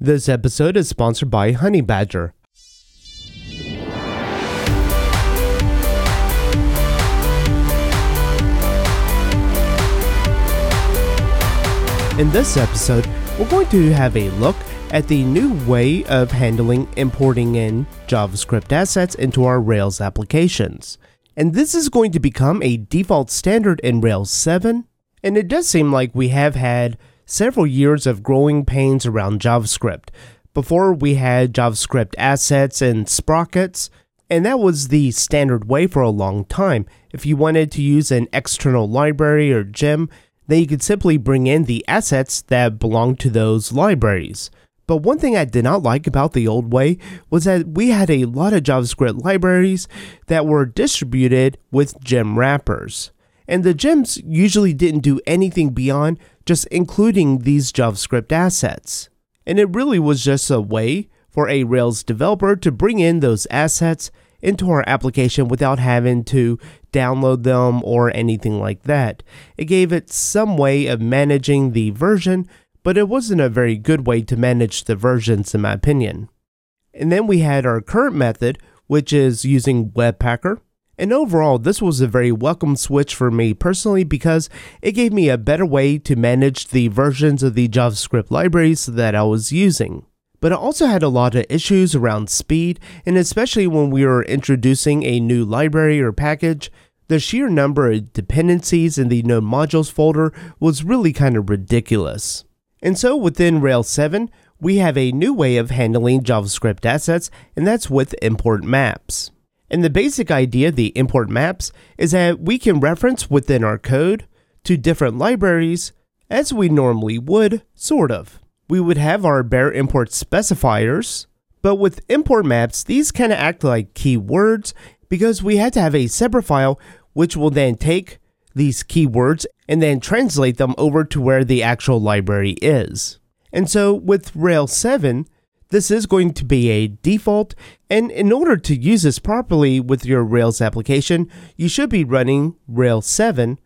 This episode is sponsored by Honey Badger. In this episode, we're going to have a look at the new way of handling importing in JavaScript assets into our Rails applications. And this is going to become a default standard in Rails 7. And it does seem like we have had several years of growing pains around JavaScript. Before, we had JavaScript assets and sprockets, and that was the standard way for a long time. If you wanted to use an external library or gem, then you could simply bring in the assets that belonged to those libraries. But one thing I did not like about the old way was that we had a lot of JavaScript libraries that were distributed with gem wrappers. And the gems usually didn't do anything beyond just including these JavaScript assets. And it really was just a way for a Rails developer to bring in those assets into our application without having to download them or anything like that. It gave it some way of managing the version, but it wasn't a very good way to manage the versions in my opinion. And then we had our current method, which is using Webpacker. And overall, this was a very welcome switch for me personally because it gave me a better way to manage the versions of the JavaScript libraries that I was using. But I also had a lot of issues around speed, and especially when we were introducing a new library or package, the sheer number of dependencies in the node modules folder was really kind of ridiculous. And so within Rails 7, we have a new way of handling JavaScript assets, and that's with import maps. And the basic idea of the import maps is that we can reference within our code to different libraries as we normally would, sort of. We would have our bare import specifiers, but with import maps, these kind of act like keywords because we had to have a separate file which will then take these keywords and then translate them over to where the actual library is. And so with Rails 7, this is going to be a default, and in order to use this properly with your Rails application, you should be running Rails 7,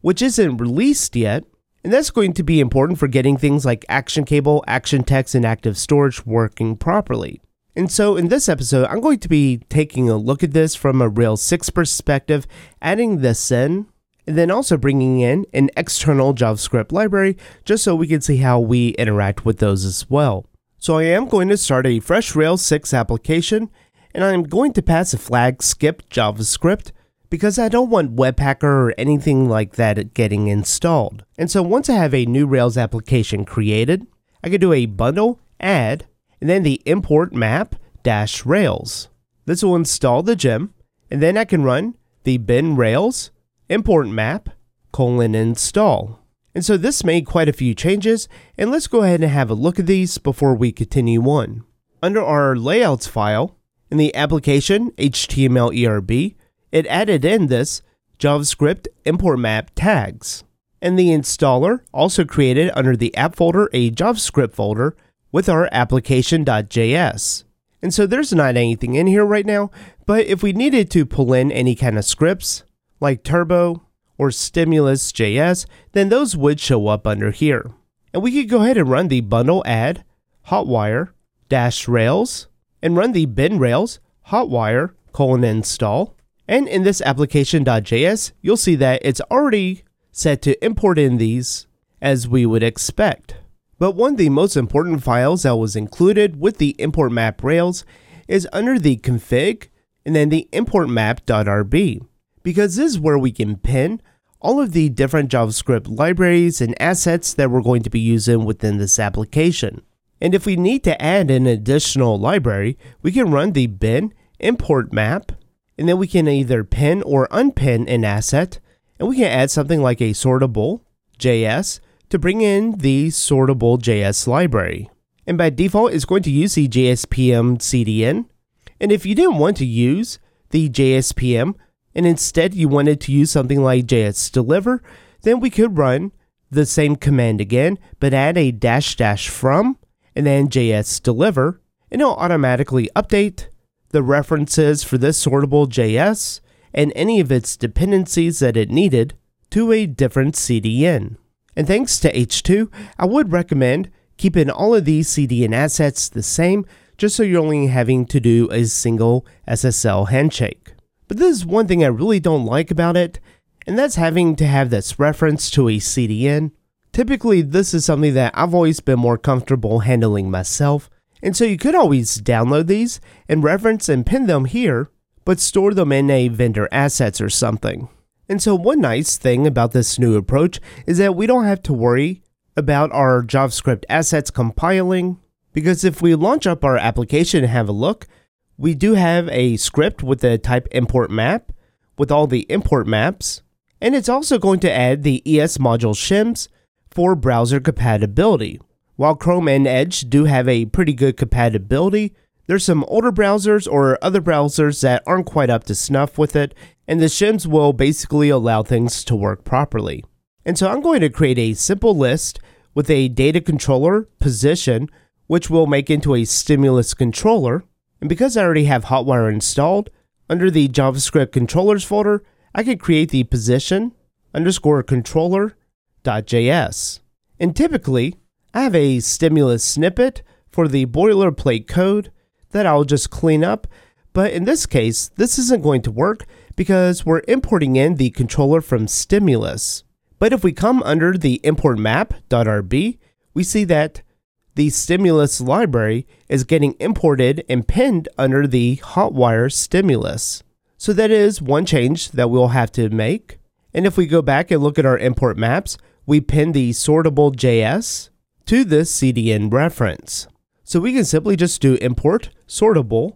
which isn't released yet, and that's going to be important for getting things like Action Cable, Action Text, and Active Storage working properly. And so in this episode, I'm going to be taking a look at this from a Rails 6 perspective, adding this in, and then also bringing in an external JavaScript library, just so we can see how we interact with those as well. So I am going to start a fresh Rails 6 application, and I'm going to pass a flag skip JavaScript because I don't want Webpacker or anything like that getting installed. And so once I have a new Rails application created, I can do a bundle add and then the import map -rails. This will install the gem, and then I can run the bin rails import map :install. And so this made quite a few changes, and let's go ahead and have a look at these before we continue on. Under our layouts file, in the application HTML ERB, it added in this JavaScript import map tags. And the installer also created under the app folder a JavaScript folder with our application.js. And so there's not anything in here right now, but if we needed to pull in any kind of scripts like Turbo or stimulus.js, then those would show up under here. And we could go ahead and run the bundle add hotwire -rails and run the bin rails hotwire :install. And in this application.js, you'll see that it's already set to import in these as we would expect. But one of the most important files that was included with the import map rails is under the config and then the import map.rb. Because this is where we can pin all of the different JavaScript libraries and assets that we're going to be using within this application. And if we need to add an additional library, we can run the bin import map, and then we can either pin or unpin an asset, and we can add something like a sortable.js to bring in the sortable.js library. And by default, it's going to use the JSPM CDN. And if you didn't want to use the JSPM, and instead you wanted to use something like jsDelivr, then we could run the same command again, but add a --from and then jsDelivr, and it'll automatically update the references for this sortable.js and any of its dependencies that it needed to a different CDN. And thanks to H2, I would recommend keeping all of these CDN assets the same, just so you're only having to do a single SSL handshake. But this is one thing I really don't like about it, and that's having to have this reference to a CDN. Typically, this is something that I've always been more comfortable handling myself, and so you could always download these and reference and pin them here, but store them in a vendor assets or something. And so one nice thing about this new approach is that we don't have to worry about our JavaScript assets compiling, because if we launch up our application and have a look, we do have a script with the type import map with all the import maps, and it's also going to add the ES module shims for browser compatibility. While Chrome and Edge do have a pretty good compatibility, there's some older browsers or other browsers that aren't quite up to snuff with it, and the shims will basically allow things to work properly. And so I'm going to create a simple list with a data controller position, which we'll make into a stimulus controller. And because I already have Hotwire installed, under the JavaScript controllers folder, I can create the position underscore controller.js. And typically, I have a stimulus snippet for the boilerplate code that I'll just clean up. But in this case, this isn't going to work because we're importing in the controller from stimulus. But if we come under the import map.rb, we see that the stimulus library is getting imported and pinned under the hotwire stimulus. So that is one change that we'll have to make. And if we go back and look at our import maps, we pin the sortable.js to this CDN reference. So we can simply just do import sortable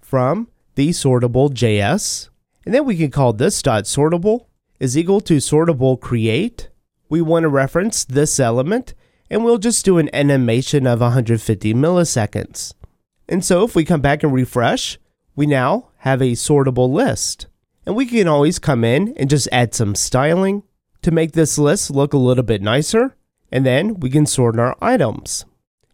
from the sortable.js. And then we can call this .sortable is equal to sortable create. We want to reference this element, and we'll just do an animation of 150 milliseconds. And so if we come back and refresh, we now have a sortable list. And we can always come in and just add some styling to make this list look a little bit nicer. And then we can sort our items.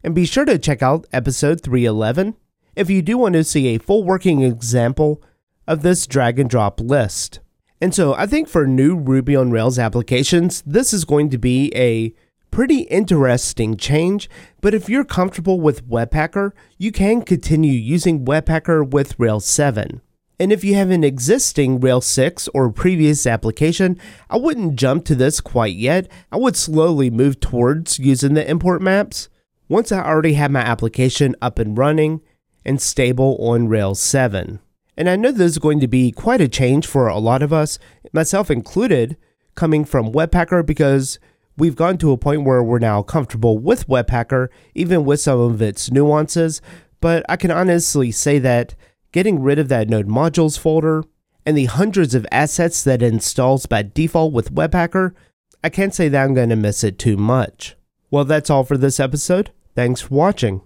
And be sure to check out episode 311 if you do want to see a full working example of this drag and drop list. And so I think for new Ruby on Rails applications, this is going to be a pretty interesting change, but if you're comfortable with Webpacker, you can continue using Webpacker with Rails 7. And if you have an existing Rails 6 or previous application, I wouldn't jump to this quite yet. I would slowly move towards using the import maps once I already have my application up and running and stable on Rails 7. And I know this is going to be quite a change for a lot of us, myself included, coming from Webpacker, because we've gone to a point where we're now comfortable with Webpacker, even with some of its nuances, but I can honestly say that getting rid of that node modules folder and the hundreds of assets that it installs by default with Webpacker, I can't say that I'm going to miss it too much. Well, that's all for this episode. Thanks for watching.